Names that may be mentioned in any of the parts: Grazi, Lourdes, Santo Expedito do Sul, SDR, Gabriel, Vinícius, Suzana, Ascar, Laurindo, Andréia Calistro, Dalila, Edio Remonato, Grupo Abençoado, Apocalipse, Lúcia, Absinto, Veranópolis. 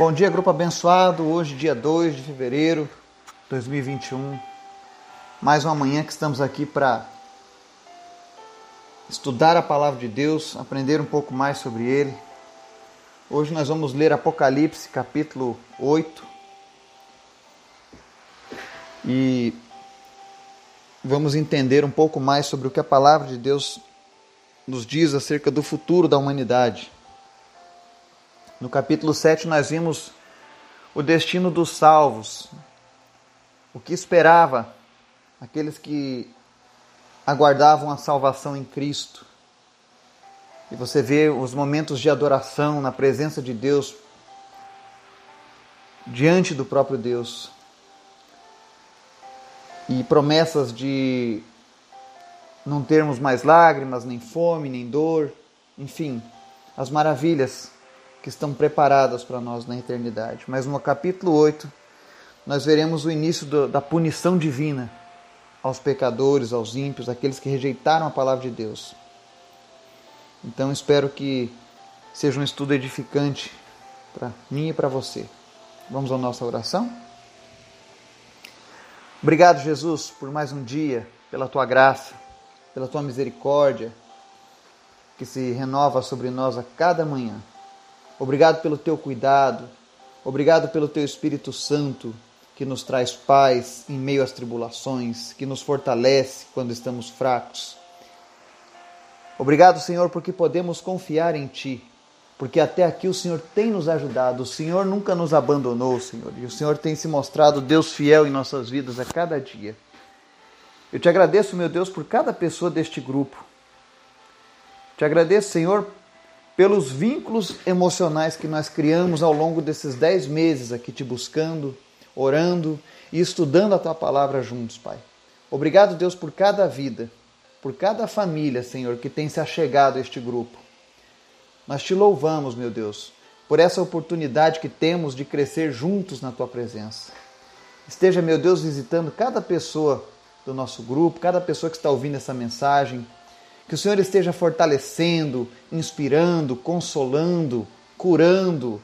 Bom dia, Grupo Abençoado. Hoje, dia 2 de fevereiro de 2021. Mais uma manhã que estamos aqui para estudar a Palavra de Deus, aprender um pouco mais sobre Ele. Hoje nós vamos ler Apocalipse, capítulo 8. E vamos entender um pouco mais sobre o que a Palavra de Deus nos diz acerca do futuro da humanidade. No capítulo 7 nós vimos o destino dos salvos, o que esperava aqueles que aguardavam a salvação em Cristo. E você vê os momentos de adoração na presença de Deus, diante do próprio Deus. E promessas de não termos mais lágrimas, nem fome, nem dor, enfim, as maravilhas que estão preparadas para nós na eternidade. Mas no capítulo 8, nós veremos o início da punição divina aos pecadores, aos ímpios, aqueles que rejeitaram a palavra de Deus. Então, espero que seja um estudo edificante para mim e para você. Vamos à nossa oração? Obrigado, Jesus, por mais um dia, pela Tua graça, pela Tua misericórdia, que se renova sobre nós a cada manhã. Obrigado pelo Teu cuidado, obrigado pelo Teu Espírito Santo, que nos traz paz em meio às tribulações, que nos fortalece quando estamos fracos. Obrigado, Senhor, porque podemos confiar em Ti, porque até aqui o Senhor tem nos ajudado, o Senhor nunca nos abandonou, Senhor, e o Senhor tem se mostrado Deus fiel em nossas vidas a cada dia. Eu Te agradeço, meu Deus, por cada pessoa deste grupo. Te agradeço, Senhor, pelos vínculos emocionais que nós criamos ao longo desses 10 meses aqui Te buscando, orando e estudando a Tua palavra juntos, Pai. Obrigado, Deus, por cada vida, por cada família, Senhor, que tem se achegado a este grupo. Nós Te louvamos, meu Deus, por essa oportunidade que temos de crescer juntos na Tua presença. Esteja, meu Deus, visitando cada pessoa do nosso grupo, cada pessoa que está ouvindo essa mensagem. Que o Senhor esteja fortalecendo, inspirando, consolando, curando,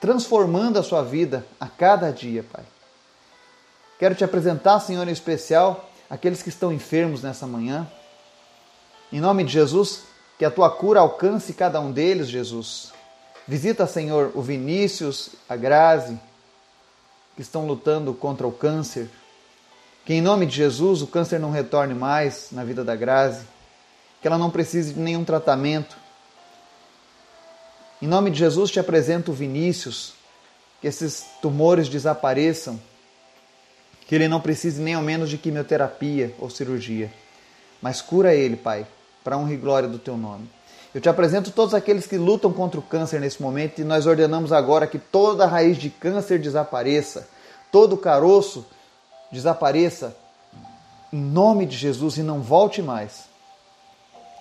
transformando a sua vida a cada dia, Pai. Quero Te apresentar, Senhor, em especial, aqueles que estão enfermos nessa manhã. Em nome de Jesus, que a Tua cura alcance cada um deles, Jesus. Visita, Senhor, o Vinícius, a Grazi, que estão lutando contra o câncer. Que em nome de Jesus o câncer não retorne mais na vida da Grazi. Que ela não precise de nenhum tratamento. Em nome de Jesus Te apresento o Vinícius. Que esses tumores desapareçam. Que ele não precise nem ao menos de quimioterapia ou cirurgia. Mas cura ele, Pai, para honra e glória do Teu nome. Eu Te apresento todos aqueles que lutam contra o câncer nesse momento e nós ordenamos agora que toda raiz de câncer desapareça, todo caroço desapareça, em nome de Jesus, e não volte mais.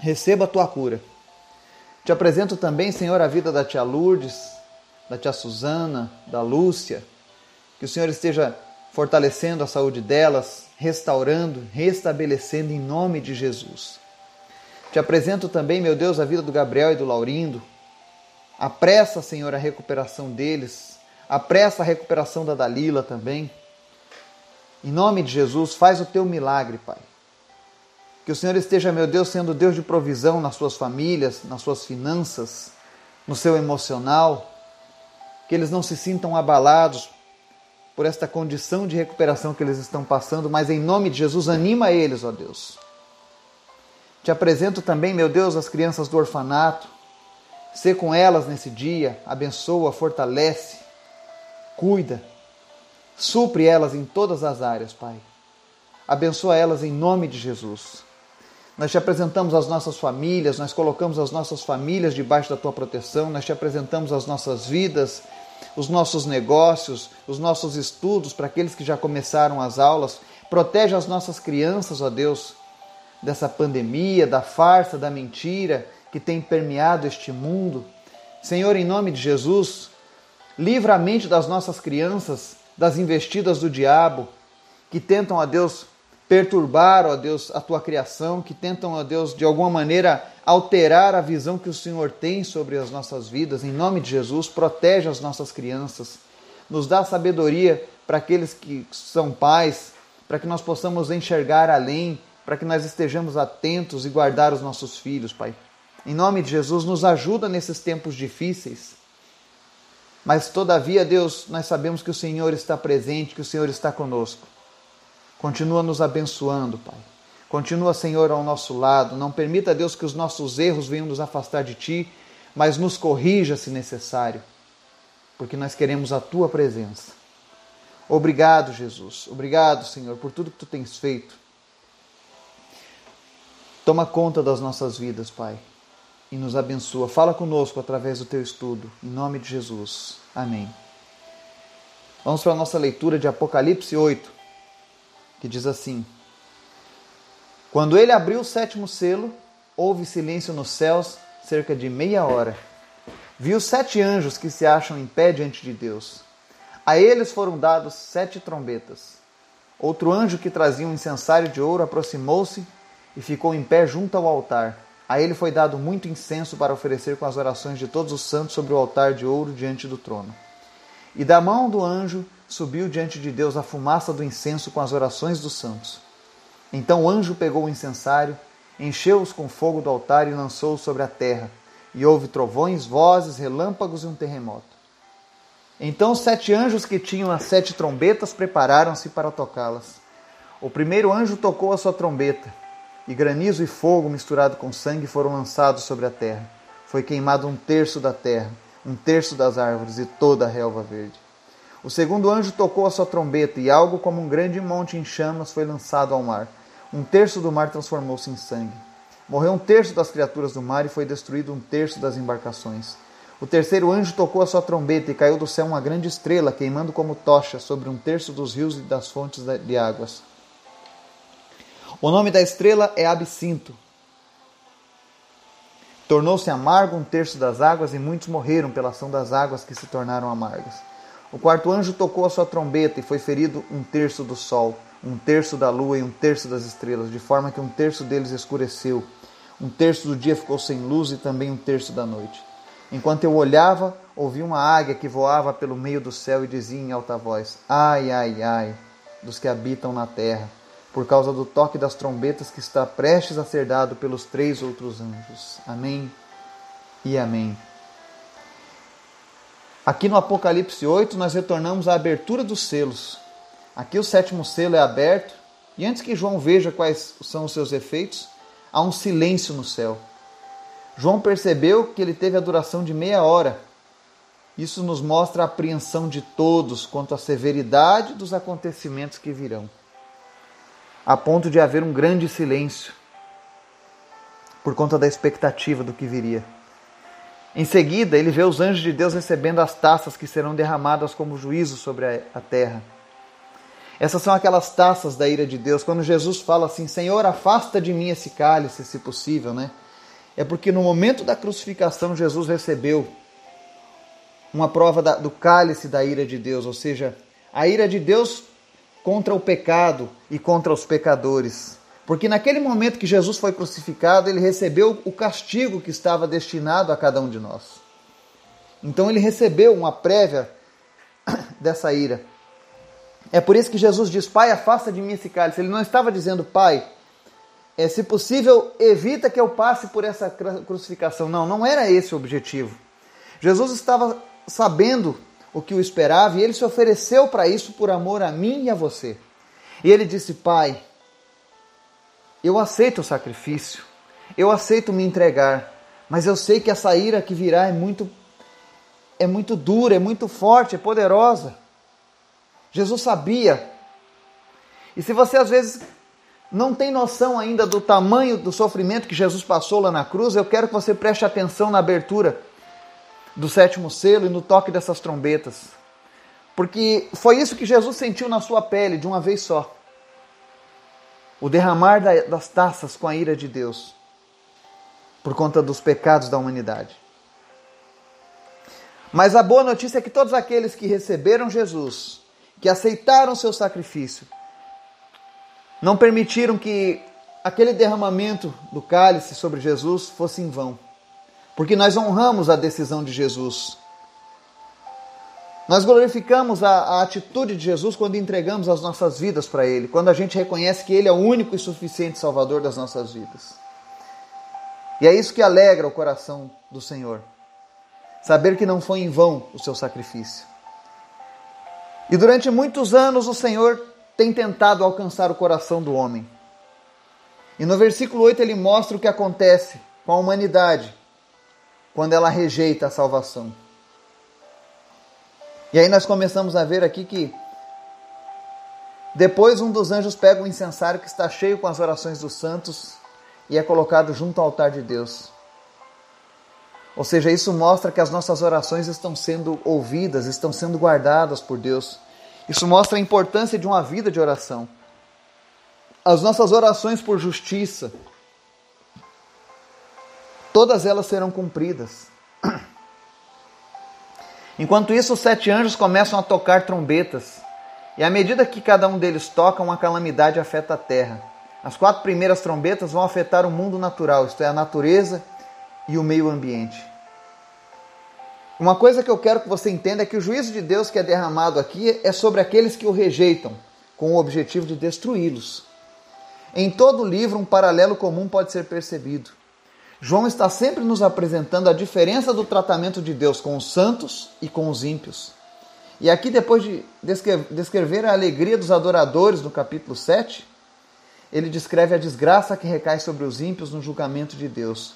Receba a Tua cura. Te apresento também, Senhor, a vida da tia Lourdes, da tia Suzana, da Lúcia, que o Senhor esteja fortalecendo a saúde delas, restaurando, restabelecendo em nome de Jesus. Te apresento também, meu Deus, a vida do Gabriel e do Laurindo. Apressa, Senhor, a recuperação deles. Apressa a recuperação da Dalila também. Em nome de Jesus, faz o Teu milagre, Pai. Que o Senhor esteja, meu Deus, sendo Deus de provisão nas suas famílias, nas suas finanças, no seu emocional. Que eles não se sintam abalados por esta condição de recuperação que eles estão passando, mas em nome de Jesus, anima eles, ó Deus. Te apresento também, meu Deus, as crianças do orfanato. Sê com elas nesse dia, abençoa, fortalece, cuida. Supre elas em todas as áreas, Pai. Abençoa elas em nome de Jesus. Nós Te apresentamos as nossas famílias, nós colocamos as nossas famílias debaixo da Tua proteção, nós Te apresentamos as nossas vidas, os nossos negócios, os nossos estudos, para aqueles que já começaram as aulas. Protege as nossas crianças, ó Deus, dessa pandemia, da farsa, da mentira que tem permeado este mundo. Senhor, em nome de Jesus, livra a mente das nossas crianças das investidas do diabo, que tentam, ó Deus, perturbar, ó Deus, a Tua criação, que tentam, ó Deus, de alguma maneira alterar a visão que o Senhor tem sobre as nossas vidas. Em nome de Jesus, protege as nossas crianças, nos dá sabedoria para aqueles que são pais, para que nós possamos enxergar além, para que nós estejamos atentos e guardar os nossos filhos, Pai. Em nome de Jesus, nos ajuda nesses tempos difíceis, mas todavia, Deus, nós sabemos que o Senhor está presente, que o Senhor está conosco. Continua nos abençoando, Pai. Continua, Senhor, ao nosso lado. Não permita, Deus, que os nossos erros venham nos afastar de Ti, mas nos corrija se necessário, porque nós queremos a Tua presença. Obrigado, Jesus. Obrigado, Senhor, por tudo que Tu tens feito. Toma conta das nossas vidas, Pai, e nos abençoa. Fala conosco através do Teu estudo. Em nome de Jesus. Amém. Vamos para a nossa leitura de Apocalipse 8. Que diz assim: quando ele abriu o sétimo selo, houve silêncio nos céus cerca de meia hora. Vi os sete anjos que se acham em pé diante de Deus. A eles foram dados sete trombetas. Outro anjo que trazia um incensário de ouro aproximou-se e ficou em pé junto ao altar. A ele foi dado muito incenso para oferecer com as orações de todos os santos sobre o altar de ouro diante do trono. E da mão do anjo subiu diante de Deus a fumaça do incenso com as orações dos santos. Então o anjo pegou o incensário, encheu-os com fogo do altar e lançou-os sobre a terra. E houve trovões, vozes, relâmpagos e um terremoto. Então os sete anjos que tinham as sete trombetas prepararam-se para tocá-las. O primeiro anjo tocou a sua trombeta, e granizo e fogo misturado com sangue foram lançados sobre a terra. Foi queimado um terço da terra, um terço das árvores e toda a relva verde. O segundo anjo tocou a sua trombeta, e algo como um grande monte em chamas foi lançado ao mar. Um terço do mar transformou-se em sangue. Morreu um terço das criaturas do mar e foi destruído um terço das embarcações. O terceiro anjo tocou a sua trombeta, e caiu do céu uma grande estrela, queimando como tocha sobre um terço dos rios e das fontes de águas. O nome da estrela é Absinto. Tornou-se amargo um terço das águas, e muitos morreram pela ação das águas que se tornaram amargas. O quarto anjo tocou a sua trombeta e foi ferido um terço do sol, um terço da lua e um terço das estrelas, de forma que um terço deles escureceu. Um terço do dia ficou sem luz e também um terço da noite. Enquanto eu olhava, ouvi uma águia que voava pelo meio do céu e dizia em alta voz: ai, ai, ai, dos que habitam na terra, por causa do toque das trombetas que está prestes a ser dado pelos três outros anjos. Amém e amém. Aqui no Apocalipse 8, nós retornamos à abertura dos selos. Aqui o sétimo selo é aberto, e antes que João veja quais são os seus efeitos, há um silêncio no céu. João percebeu que ele teve a duração de meia hora. Isso nos mostra a apreensão de todos quanto à severidade dos acontecimentos que virão, a ponto de haver um grande silêncio por conta da expectativa do que viria. Em seguida, ele vê os anjos de Deus recebendo as taças que serão derramadas como juízo sobre a terra. Essas são aquelas taças da ira de Deus. Quando Jesus fala assim: Senhor, afasta de mim esse cálice, se possível, né? É porque no momento da crucificação, Jesus recebeu uma prova do cálice da ira de Deus, ou seja, a ira de Deus contra o pecado e contra os pecadores. Porque naquele momento que Jesus foi crucificado, ele recebeu o castigo que estava destinado a cada um de nós. Então ele recebeu uma prévia dessa ira. É por isso que Jesus diz: Pai, afasta de mim esse cálice. Ele não estava dizendo: Pai, se possível, evita que eu passe por essa crucificação. Não, não era esse o objetivo. Jesus estava sabendo o que o esperava, e ele se ofereceu para isso por amor a mim e a você. E ele disse: Pai, eu aceito o sacrifício, eu aceito me entregar, mas eu sei que essa ira que virá é muito dura, é muito forte, é poderosa. Jesus sabia. E se você às vezes não tem noção ainda do tamanho do sofrimento que Jesus passou lá na cruz, eu quero que você preste atenção na abertura do sétimo selo e no toque dessas trombetas. Porque foi isso que Jesus sentiu na sua pele de uma vez só: o derramar das taças com a ira de Deus por conta dos pecados da humanidade. Mas a boa notícia é que todos aqueles que receberam Jesus, que aceitaram seu sacrifício, Não permitiram que aquele derramamento do cálice sobre Jesus fosse em vão, porque nós honramos a decisão de Jesus. Nós glorificamos a atitude de Jesus quando entregamos as nossas vidas para Ele, quando a gente reconhece que Ele é o único e suficiente Salvador das nossas vidas. E é isso que alegra o coração do Senhor, saber que não foi em vão o seu sacrifício. E durante muitos anos o Senhor tem tentado alcançar o coração do homem. E no versículo 8 ele mostra o que acontece com a humanidade quando ela rejeita a salvação. E aí nós começamos a ver aqui que depois um dos anjos pega um incensário que está cheio com as orações dos santos e é colocado junto ao altar de Deus. Ou seja, isso mostra que as nossas orações estão sendo ouvidas, estão sendo guardadas por Deus. Isso mostra a importância de uma vida de oração. As nossas orações por justiça, todas elas serão cumpridas. Enquanto isso, os 7 anjos começam a tocar trombetas. E à medida que cada um deles toca, uma calamidade afeta a terra. As 4 primeiras trombetas vão afetar o mundo natural, isto é, a natureza e o meio ambiente. Uma coisa que eu quero que você entenda é que o juízo de Deus que é derramado aqui é sobre aqueles que o rejeitam, com o objetivo de destruí-los. Em todo o livro, um paralelo comum pode ser percebido. João está sempre nos apresentando a diferença do tratamento de Deus com os santos e com os ímpios. E aqui, depois de descrever a alegria dos adoradores no capítulo 7, ele descreve a desgraça que recai sobre os ímpios no julgamento de Deus.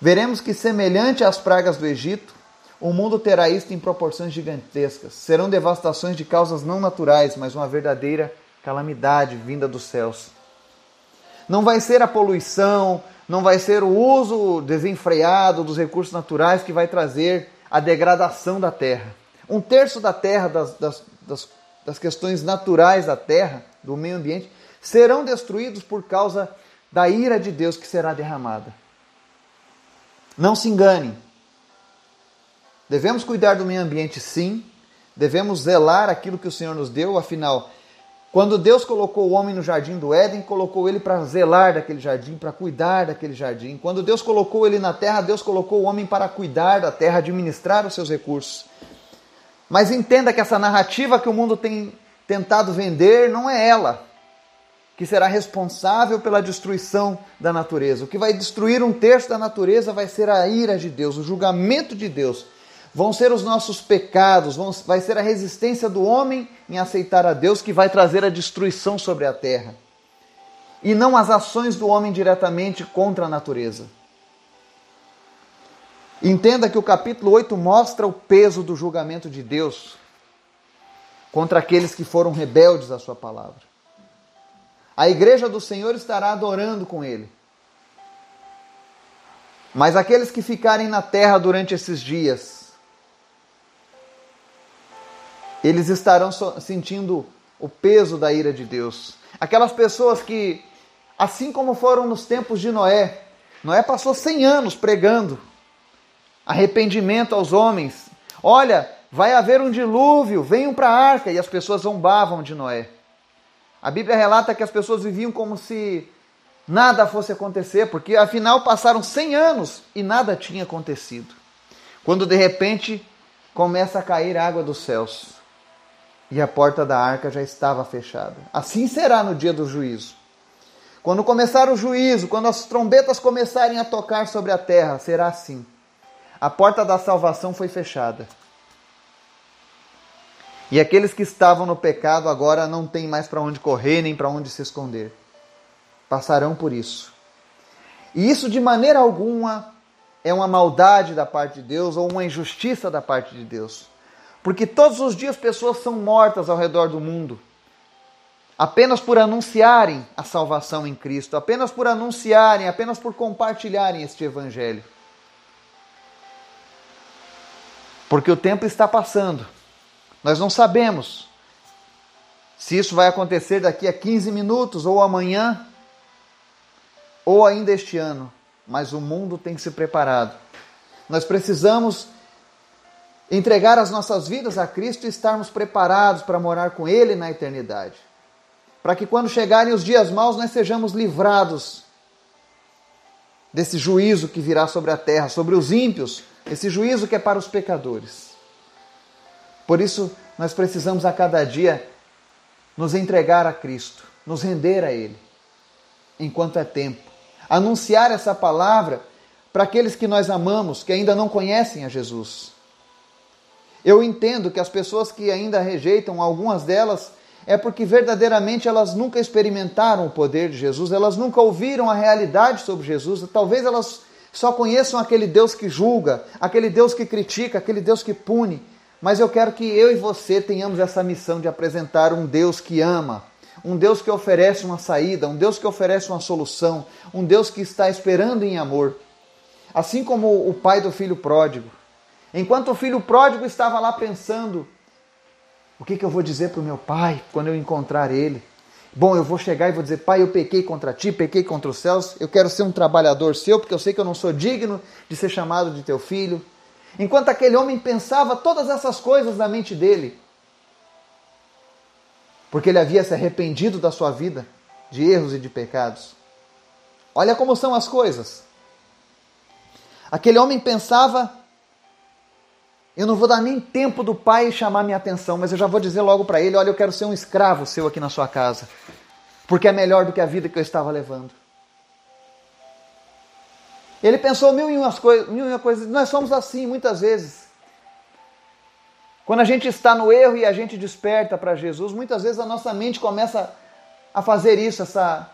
Veremos que, semelhante às pragas do Egito, o mundo terá isto em proporções gigantescas. Serão devastações de causas não naturais, mas uma verdadeira calamidade vinda dos céus. Não vai ser a poluição, não vai ser o uso desenfreado dos recursos naturais que vai trazer a degradação da terra. 1/3 da terra, das questões naturais da terra, do meio ambiente, serão destruídos por causa da ira de Deus que será derramada. Não se enganem. Devemos cuidar do meio ambiente, sim. Devemos zelar aquilo que o Senhor nos deu, afinal, quando Deus colocou o homem no jardim do Éden, colocou ele para zelar daquele jardim, para cuidar daquele jardim. Quando Deus colocou ele na terra, Deus colocou o homem para cuidar da terra, administrar os seus recursos. Mas entenda que essa narrativa que o mundo tem tentado vender não é ela que será responsável pela destruição da natureza. O que vai destruir 1/3 da natureza vai ser a ira de Deus, o julgamento de Deus. Vão ser os nossos pecados, vai ser a resistência do homem em aceitar a Deus que vai trazer a destruição sobre a terra. E não as ações do homem diretamente contra a natureza. Entenda que o capítulo 8 mostra o peso do julgamento de Deus contra aqueles que foram rebeldes à sua palavra. A igreja do Senhor estará adorando com Ele. Mas aqueles que ficarem na terra durante esses dias, eles estarão sentindo o peso da ira de Deus. Aquelas pessoas que, assim como foram nos tempos de Noé, Noé passou 100 anos pregando arrependimento aos homens. Olha, vai haver um dilúvio, venham para a arca. E as pessoas zombavam de Noé. A Bíblia relata que as pessoas viviam como se nada fosse acontecer, porque afinal passaram 100 anos e nada tinha acontecido. Quando de repente começa a cair água dos céus. E a porta da arca já estava fechada. Assim será no dia do juízo. Quando começar o juízo, quando as trombetas começarem a tocar sobre a terra, será assim. A porta da salvação foi fechada. E aqueles que estavam no pecado agora não têm mais para onde correr, nem para onde se esconder. Passarão por isso. E isso de maneira alguma é uma maldade da parte de Deus ou uma injustiça da parte de Deus. Porque todos os dias pessoas são mortas ao redor do mundo, apenas por anunciarem a salvação em Cristo, apenas por anunciarem, apenas por compartilharem este evangelho. Porque o tempo está passando. Nós não sabemos se isso vai acontecer daqui a 15 minutos, ou amanhã, ou ainda este ano. Mas o mundo tem se preparado. Nós precisamos entregar as nossas vidas a Cristo e estarmos preparados para morar com Ele na eternidade. para que quando chegarem os dias maus nós sejamos livrados desse juízo que virá sobre a terra, sobre os ímpios, esse juízo que é para os pecadores. Por isso, nós precisamos a cada dia nos entregar a Cristo, nos render a Ele, enquanto é tempo. Anunciar essa palavra para aqueles que nós amamos, que ainda não conhecem a Jesus. Eu entendo que as pessoas que ainda rejeitam, algumas delas, é porque verdadeiramente elas nunca experimentaram o poder de Jesus, elas nunca ouviram a realidade sobre Jesus, talvez elas só conheçam aquele Deus que julga, aquele Deus que critica, aquele Deus que pune. Mas eu quero que eu e você tenhamos essa missão de apresentar um Deus que ama, um Deus que oferece uma saída, um Deus que oferece uma solução, um Deus que está esperando em amor. Assim como o pai do filho pródigo. Enquanto o filho pródigo estava lá pensando, o que eu vou dizer para o meu pai quando eu encontrar ele? Bom, eu vou chegar e vou dizer, pai, eu pequei contra ti, pequei contra os céus, eu quero ser um trabalhador seu, porque eu sei que eu não sou digno de ser chamado de teu filho. Enquanto aquele homem pensava todas essas coisas na mente dele, porque ele havia se arrependido da sua vida, de erros e de pecados. Olha como são as coisas. Aquele homem pensava, eu não vou dar nem tempo do pai chamar minha atenção, mas eu já vou dizer logo para ele, olha, eu quero ser um escravo seu aqui na sua casa, porque é melhor do que a vida que eu estava levando. Ele pensou mil e uma coisas. Nós somos assim muitas vezes. Quando a gente está no erro e a gente desperta para Jesus, muitas vezes a nossa mente começa a fazer isso, essa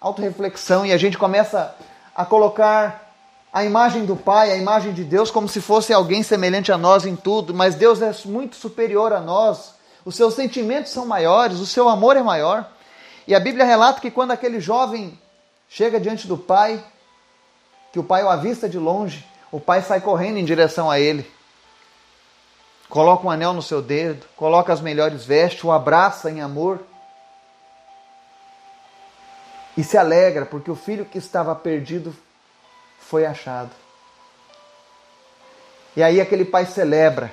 autorreflexão, e a gente começa a colocar a imagem do Pai, a imagem de Deus, como se fosse alguém semelhante a nós em tudo. Mas Deus é muito superior a nós. Os seus sentimentos são maiores, o seu amor é maior. E a Bíblia relata que quando aquele jovem chega diante do Pai, que o pai o avista de longe, o pai sai correndo em direção a ele. Coloca um anel no seu dedo, coloca as melhores vestes, o abraça em amor. E se alegra, porque o filho que estava perdido foi achado. E aí aquele pai celebra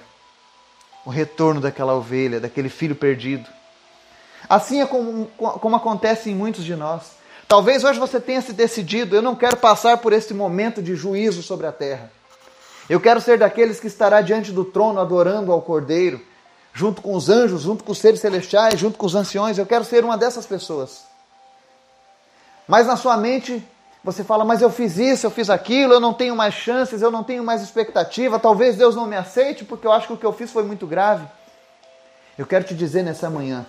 o retorno daquela ovelha, daquele filho perdido. Assim é como acontece em muitos de nós. Talvez hoje você tenha se decidido, eu não quero passar por esse momento de juízo sobre a terra. Eu quero ser daqueles que estará diante do trono adorando ao Cordeiro, junto com os anjos, junto com os seres celestiais, junto com os anciões. Eu quero ser uma dessas pessoas. Mas na sua mente você fala, mas eu fiz isso, eu fiz aquilo, eu não tenho mais chances, eu não tenho mais expectativa, talvez Deus não me aceite porque eu acho que o que eu fiz foi muito grave. Eu quero te dizer nessa manhã,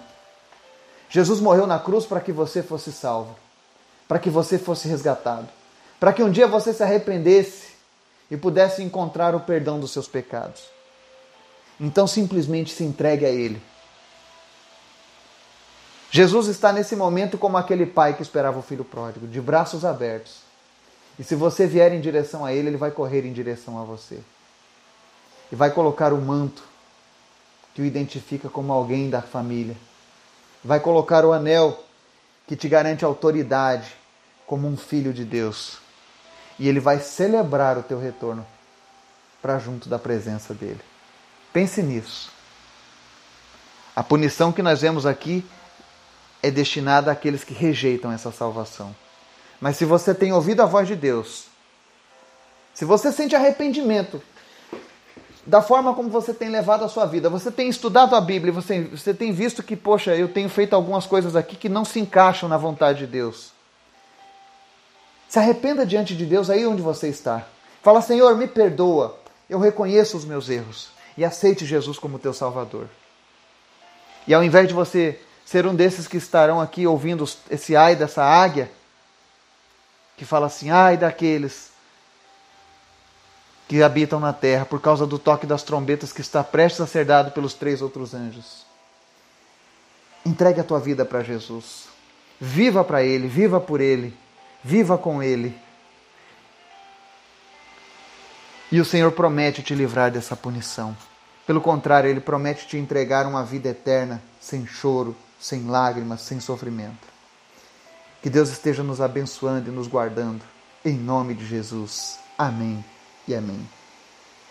Jesus morreu na cruz para que você fosse salvo, para que você fosse resgatado, para que um dia você se arrependesse e pudesse encontrar o perdão dos seus pecados. Então simplesmente se entregue a Ele. Jesus está nesse momento como aquele pai que esperava o filho pródigo, de braços abertos. E se você vier em direção a Ele, Ele vai correr em direção a você. E vai colocar o manto que o identifica como alguém da família. Vai colocar o anel que te garante autoridade como um filho de Deus. E Ele vai celebrar o teu retorno para junto da presença dEle. Pense nisso. A punição que nós vemos aqui é destinada àqueles que rejeitam essa salvação. Mas se você tem ouvido a voz de Deus, se você sente arrependimento da forma como você tem levado a sua vida, você tem estudado a Bíblia, você tem visto que, poxa, eu tenho feito algumas coisas aqui que não se encaixam na vontade de Deus. Se arrependa diante de Deus aí onde você está. Fala, Senhor, me perdoa, eu reconheço os meus erros e aceite Jesus como teu Salvador. E ao invés de você ser um desses que estarão aqui ouvindo esse ai dessa águia, que fala assim, ai daqueles que habitam na terra, por causa do toque das trombetas que está prestes a ser dado pelos 3 outros anjos. Entregue a tua vida para Jesus. Viva para Ele, viva por Ele, viva com Ele. E o Senhor promete te livrar dessa punição. Pelo contrário, Ele promete te entregar uma vida eterna, sem choro, sem lágrimas, sem sofrimento. Que Deus esteja nos abençoando e nos guardando. Em nome de Jesus. Amém. E amém.